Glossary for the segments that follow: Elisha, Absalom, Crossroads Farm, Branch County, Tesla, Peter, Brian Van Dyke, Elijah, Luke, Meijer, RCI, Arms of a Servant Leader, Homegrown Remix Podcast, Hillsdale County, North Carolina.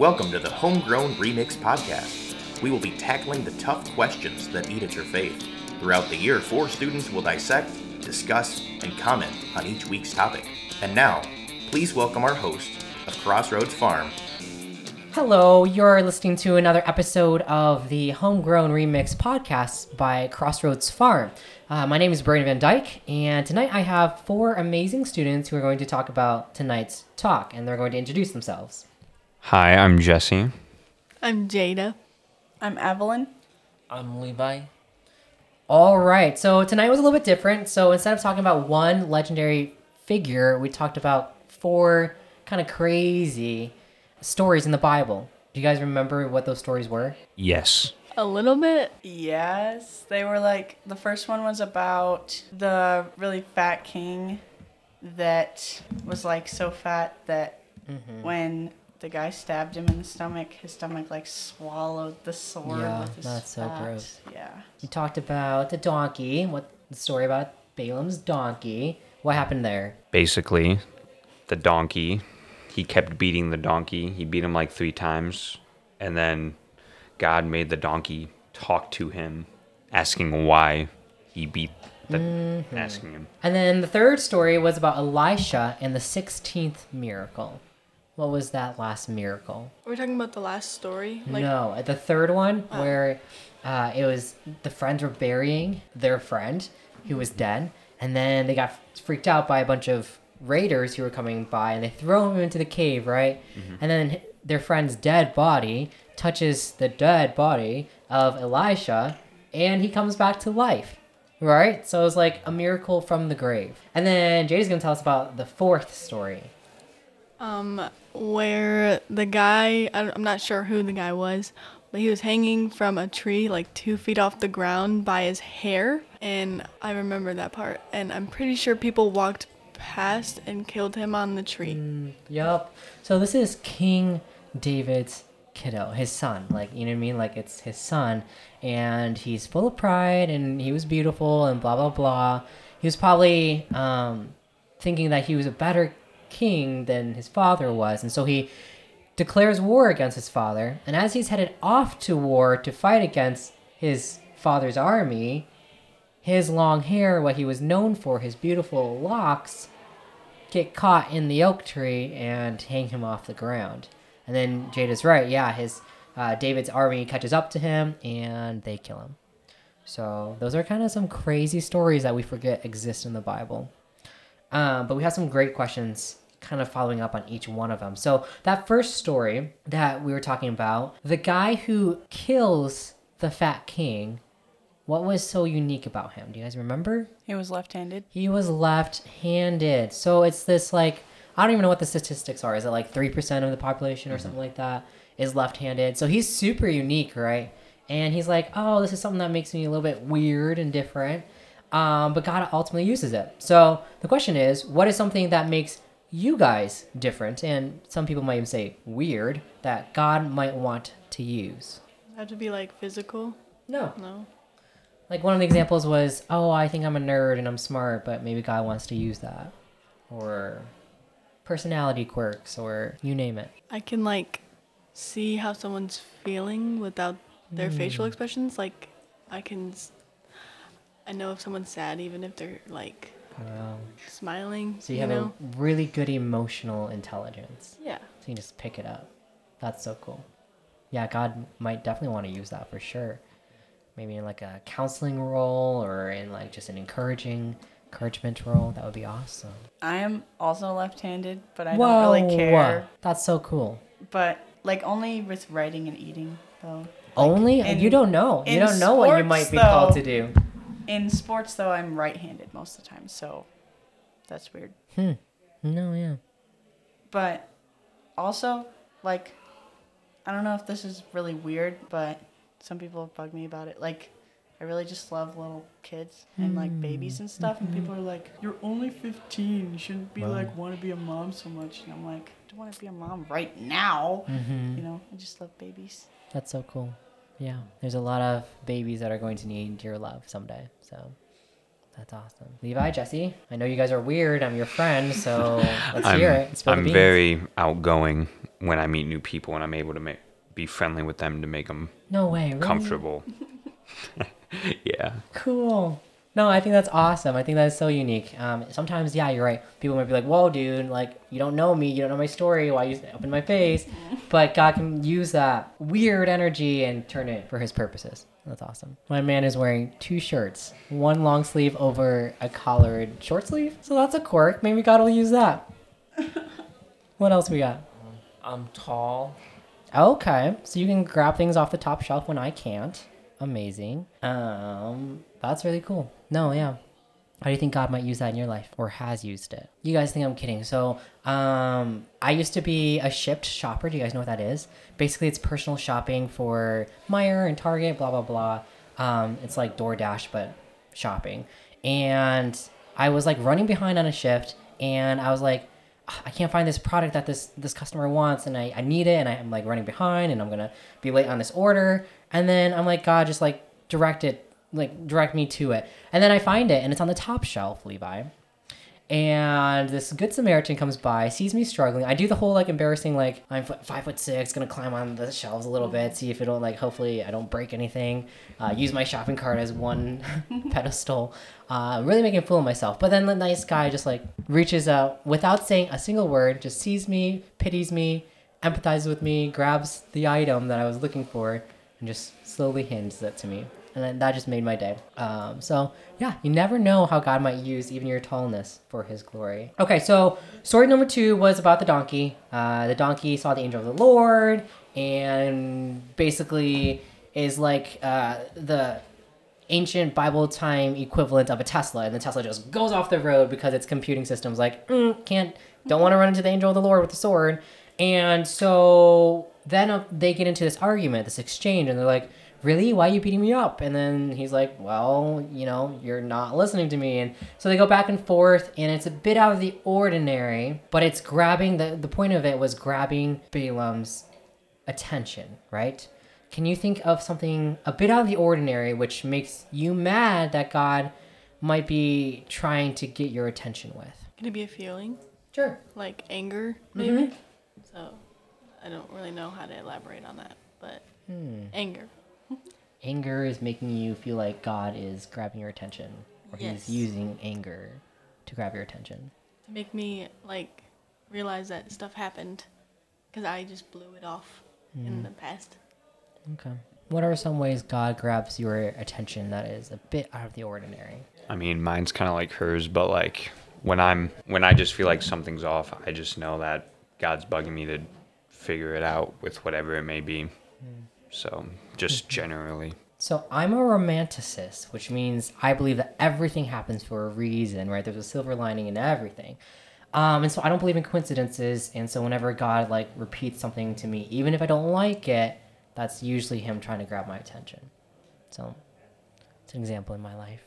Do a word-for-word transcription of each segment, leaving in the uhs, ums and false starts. Welcome to the Homegrown Remix Podcast. We will be tackling the tough questions that eat at your faith. Throughout the year, four students will dissect, discuss, and comment on each week's topic. And now, please welcome our host of Crossroads Farm. Hello, you're listening to another episode of the Homegrown Remix Podcast by Crossroads Farm. Uh, my name is Brian Van Dyke, and tonight I have four amazing students who are going to talk about tonight's talk, and they're going to introduce themselves. Hi, I'm Jesse. I'm Jada. I'm Evelyn. I'm Levi. All right, so tonight was a little bit different. So instead of talking about one legendary figure, we talked about four kind of crazy stories in the Bible. Do you guys remember what those stories were? Yes. A little bit? Yes. They were like, the first one was about the really fat king that was like so fat that mm-hmm. when the guy stabbed him in the stomach, his stomach like swallowed the sword. Yeah, with his that's fat. So gross. Yeah. You talked about the donkey, what the story about Balaam's donkey. What happened there? Basically, the donkey, he kept beating the donkey. He beat him like three times. And then God made the donkey talk to him, asking why he beat the mm-hmm. asking him. And then the third story was about Elisha and the sixteenth miracle. What was that last miracle? Are we talking about the last story? Like, no, the third one oh. where uh, it was the friends were burying their friend who was dead. And then they got freaked out by a bunch of raiders who were coming by, and they throw him into the cave, right? Mm-hmm. And then their friend's dead body touches the dead body of Elisha, and he comes back to life, right? So it was like a miracle from the grave. And then Jay's gonna tell us about the fourth story, um where the guy, I'm not sure who the guy was, but he was hanging from a tree like two feet off the ground by his hair. And I remember that part, and I'm pretty sure people walked passed and killed him on the tree. Mm, yep. So this is King David's kiddo, his son. Like, you know what I mean? Like, it's his son, and he's full of pride, and he was beautiful, and blah blah blah. He was probably um, thinking that he was a better king than his father was, and so he declares war against his father. And as he's headed off to war to fight against his father's army, his long hair, what he was known for, his beautiful locks, get caught in the oak tree and hang him off the ground. And then Jada's right. Yeah, his uh, David's army catches up to him, and they kill him. So those are kind of some crazy stories that we forget exist in the Bible. Um, but we have some great questions kind of following up on each one of them. So that first story that we were talking about, the guy who kills the fat king, what was so unique about him? Do you guys remember? He was left-handed. He was left-handed. So it's this like, I don't even know what the statistics are. Is it like three percent of the population or mm-hmm. something like that is left-handed? So he's super unique, right? And he's like, oh, this is something that makes me a little bit weird and different. Um, but God ultimately uses it. So the question is, what is something that makes you guys different? And some people might even say weird, that God might want to use. That would be like physical? No. No. Like, one of the examples was, oh, I think I'm a nerd and I'm smart, but maybe God wants to use that. Or personality quirks, or you name it. I can, like, see how someone's feeling without their mm. facial expressions. Like, I can, I know if someone's sad, even if they're, like, wow. smiling. So you, you have know? a really good emotional intelligence. Yeah. So you can just pick it up. That's so cool. Yeah, God might definitely want to use that for sure. Maybe in like a counseling role, or in like just an encouraging, encouragement role. That would be awesome. I am also left-handed, but I Whoa. don't really care. That's so cool. But like only with writing and eating, though. Only? Like in, you don't know. You don't know sports, what you might be though, called to do. In sports, though, I'm right-handed most of the time, so that's weird. Hmm. No, yeah. But also, like, I don't know if this is really weird, but some people have bugged me about it. Like, I really just love little kids and, like, babies and stuff. And people are like, you're only fifteen. You shouldn't be, wow. like, want to be a mom so much. And I'm like, I don't want to be a mom right now. Mm-hmm. You know, I just love babies. That's so cool. Yeah. There's a lot of babies that are going to need your love someday. So that's awesome. Levi, Jesse, I know you guys are weird. I'm your friend, so let's I'm, hear it. I'm very outgoing when I meet new people and I'm able to make, be friendly with them to make them no way comfortable. Really? Yeah. Cool. No, I think that's awesome. I think that is so unique. Um, sometimes, yeah, you're right. People might be like, whoa, dude, like, you don't know me. You don't know my story. Why you open my face? But God can use that weird energy and turn it for his purposes. That's awesome. My man is wearing two shirts, one long sleeve over a collared short sleeve. So that's a quirk. Maybe God will use that. What else we got? Um, I'm tall. Okay. So you can grab things off the top shelf when I can't. Amazing. Um, that's really cool. No, yeah. How do you think God might use that in your life, or has used it? You guys think I'm kidding. So um, I used to be a shipped shopper. Do you guys know what that is? Basically, it's personal shopping for Meijer and Target, blah, blah, blah. Um, it's like DoorDash, but shopping. And I was like running behind on a shift, and I was like, I can't find this product that this this customer wants, and I, I need it, and I'm like running behind, and I'm gonna be late on this order. And then I'm like, God, just like direct it, like direct me to it. And then I find it, and it's on the top shelf, Levi. And this Good Samaritan comes by, sees me struggling. I do the whole like embarrassing, like I'm five foot six, gonna climb on the shelves a little bit, see if it'll like, hopefully I don't break anything. Uh, use my shopping cart as one pedestal. Uh, really making a fool of myself. But then the nice guy just like reaches out without saying a single word, just sees me, pities me, empathizes with me, grabs the item that I was looking for, and just slowly hands that to me. And then that just made my day. Um, so, yeah, you never know how God might use even your tallness for his glory. Okay, so story number two was about the donkey. Uh, the donkey saw the angel of the Lord and basically is like uh, the ancient Bible time equivalent of a Tesla. And the Tesla just goes off the road because its computing system's like, mm, can't, don't want to run into the angel of the Lord with the sword. And so then they get into this argument, this exchange, and they're like, really? Why are you beating me up? And then he's like, well, you know, you're not listening to me. And so they go back and forth, and it's a bit out of the ordinary, but it's grabbing, the, the point of it was grabbing Balaam's attention, right? Can you think of something a bit out of the ordinary which makes you mad that God might be trying to get your attention with? Can it be a feeling? Sure. Like anger, maybe? Mm-hmm. So I don't really know how to elaborate on that, but hmm. anger. Anger is making you feel like God is grabbing your attention, or yes. He's using anger to grab your attention. To make me like realize that stuff happened because I just blew it off mm. in the past. Okay. What are some ways God grabs your attention that is a bit out of the ordinary? I mean, mine's kind of like hers, but like when I'm when I just feel like something's off, I just know that God's bugging me to figure it out with whatever it may be. Mm. So just generally. So I'm a romanticist, which means I believe that everything happens for a reason, right? There's a silver lining in everything. Um, and so I don't believe in coincidences. And so whenever God like repeats something to me, even if I don't like it, that's usually him trying to grab my attention. So it's an example in my life.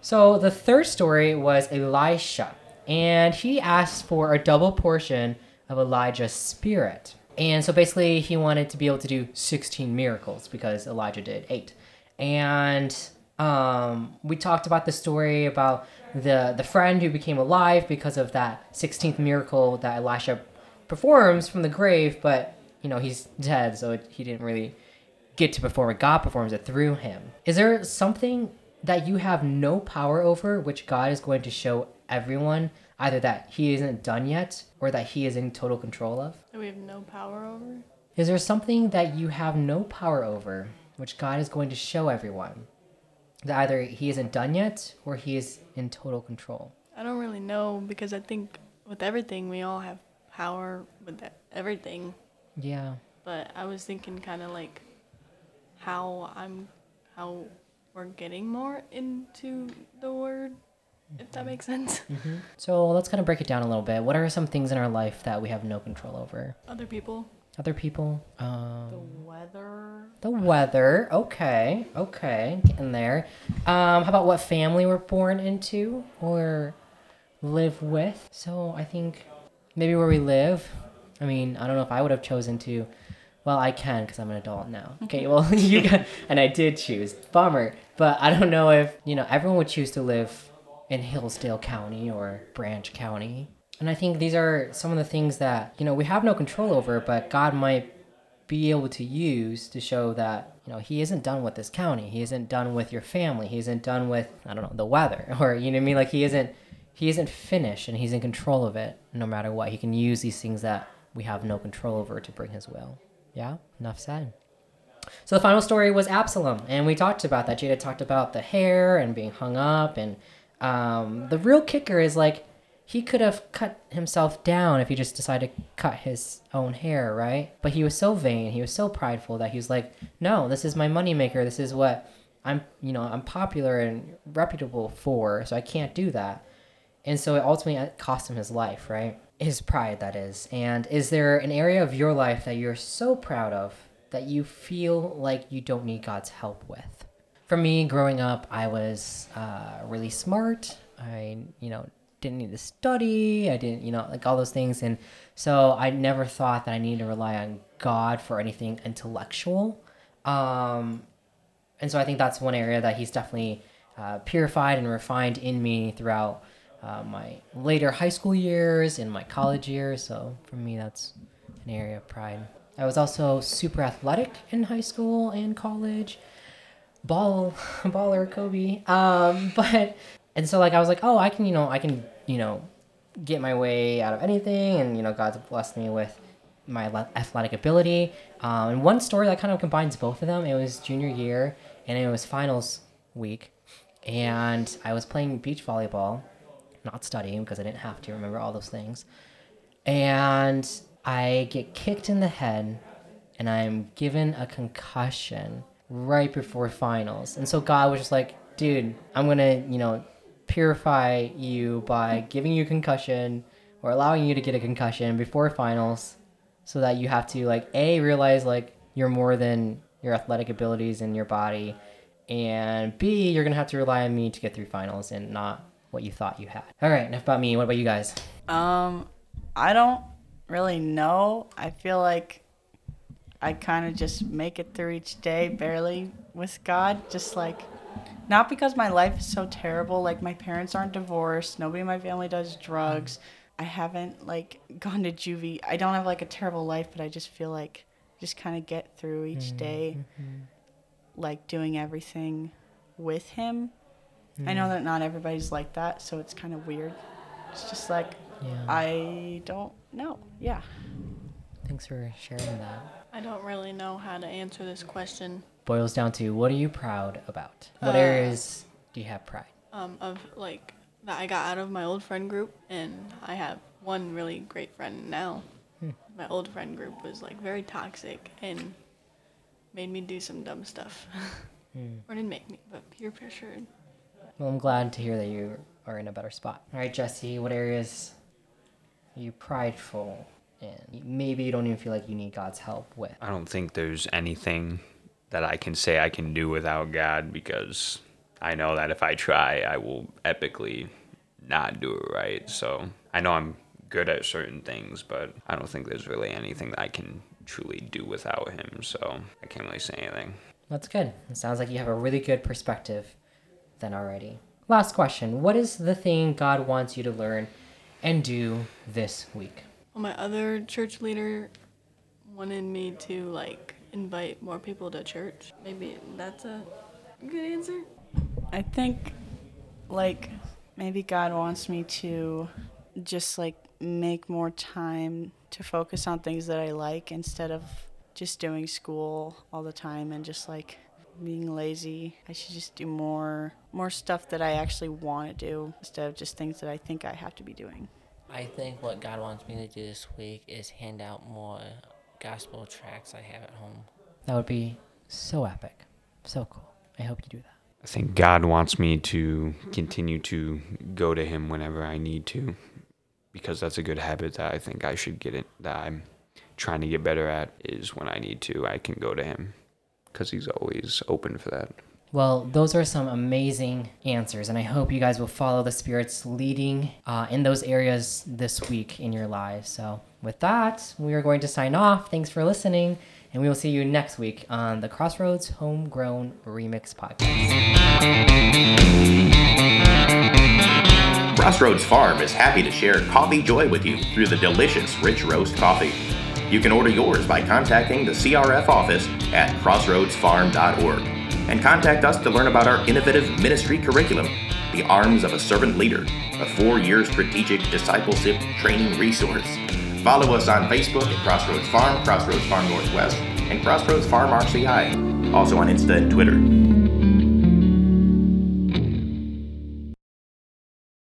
So the third story was Elisha. And he asked for a double portion of Elijah's spirit. And so basically he wanted to be able to do sixteen miracles because Elijah did eight. And um, we talked about the story about the, the friend who became alive because of that sixteenth miracle that Elisha performs from the grave. But, you know, he's dead, so it, he didn't really get to perform it. God performs it through him. Is there something that you have no power over which God is going to show everyone? Either that he isn't done yet, or that he is in total control of? That we have no power over? Is there something that you have no power over, which God is going to show everyone? That either he isn't done yet, or he is in total control? I don't really know, because I think with everything, we all have power with everything. Yeah. But I was thinking kind of like how I'm, how we're getting more into the word. If that makes sense. Mm-hmm. So let's kind of break it down a little bit. What are some things in our life that we have no control over? Other people. Other people. Um, the weather. The weather. Okay. Okay. Getting there. Um, how about what family we're born into or live with? So I think maybe where we live. I mean, I don't know if I would have chosen to. Well, I can because I'm an adult now. Okay, well, you got, and I did choose. Bummer. But I don't know if, you know, everyone would choose to live in Hillsdale County or Branch County. And I think these are some of the things that, you know, we have no control over, but God might be able to use to show that, you know, he isn't done with this county. He isn't done with your family. He isn't done with, I don't know, the weather, or, you know what I mean? Like, he isn't, he isn't finished, and he's in control of it no matter what. He can use these things that we have no control over to bring his will. Yeah, enough said. So the final story was Absalom, and we talked about that. Jada talked about the hair and being hung up, and um, the real kicker is, like, he could have cut himself down if he just decided to cut his own hair, right? But he was so vain, he was so prideful that he was like, no, this is my moneymaker. This is what I'm, you know, I'm popular and reputable for, so I can't do that. And so it ultimately cost him his life, right? His pride, that is. And is there an area of your life that you're so proud of that you feel like you don't need God's help with? For me, growing up, I was uh, really smart. I, you know, didn't need to study. I didn't, you know, like all those things. And so I never thought that I needed to rely on God for anything intellectual. Um, and so I think that's one area that he's definitely uh, purified and refined in me throughout uh, my later high school years and my college years. So for me, that's an area of pride. I was also super athletic in high school and college. Ball, baller, Kobe. Um, but, and so like, I was like, oh, I can, you know, I can, you know, get my way out of anything. And, you know, God's blessed me with my athletic ability. Um, and one story that kind of combines both of them, it was junior year and it was finals week. And I was playing beach volleyball, not studying because I didn't have to remember all those things. And I get kicked in the head and I'm given a concussion right before finals. And so God was just like, dude, I'm going to, you know, purify you by giving you a concussion or allowing you to get a concussion before finals so that you have to, like, A, realize, like, you're more than your athletic abilities and your body. And B, you're going to have to rely on me to get through finals and not what you thought you had. All right, enough about me. What about you guys? Um, I don't really know. I feel like I kind of just make it through each day barely with God. Just like, not because my life is so terrible. Like, my parents aren't divorced. Nobody in my family does drugs. I haven't, like, gone to juvie. I don't have, like, a terrible life, but I just feel like just kind of get through each day, mm-hmm. like, doing everything with him. Mm. I know that not everybody's like that, so it's kind of weird. It's just like, yeah. I don't know. Yeah. Thanks for sharing that. I don't really know how to answer this question. Boils down to, what are you proud about? What uh, areas do you have pride? Um, of, like, that I got out of my old friend group, and I have one really great friend now. Hmm. My old friend group was, like, very toxic and made me do some dumb stuff. hmm. Or didn't make me, but peer pressure. Well, I'm glad to hear that you are in a better spot. All right, Jesse, what areas are you prideful? And maybe you don't even feel like you need God's help with. I don't think there's anything that I can say I can do without God, because I know that if I try, I will epically not do it right. So I know I'm good at certain things, but I don't think there's really anything that I can truly do without him. So I can't really say anything. That's good. It sounds like you have a really good perspective then already. Last question. What is the thing God wants you to learn and do this week? Well, my other church leader wanted me to, like, invite more people to church. Maybe that's a good answer. I think, like, maybe God wants me to just, like, make more time to focus on things that I like instead of just doing school all the time and just, like, being lazy. I should just do more more stuff that I actually want to do instead of just things that I think I have to be doing. I think what God wants me to do this week is hand out more gospel tracts I have at home. That would be so epic. So cool. I hope you do that. I think God wants me to continue to go to him whenever I need to, because that's a good habit that I think I should get in, that I'm trying to get better at, is when I need to, I can go to him, because he's always open for that. Well, those are some amazing answers, and I hope you guys will follow the Spirit's leading uh, in those areas this week in your lives. So with that, we are going to sign off. Thanks for listening, and we will see you next week on the Crossroads Homegrown Remix Podcast. Crossroads Farm is happy to share coffee joy with you through the delicious rich roast coffee. You can order yours by contacting the C R F office at crossroads farm dot org and contact us to learn about our innovative ministry curriculum, the Arms of a Servant Leader, a four-year strategic discipleship training resource. Follow us on Facebook at Crossroads Farm, Crossroads Farm Northwest, and Crossroads Farm R C I, also on Insta and Twitter.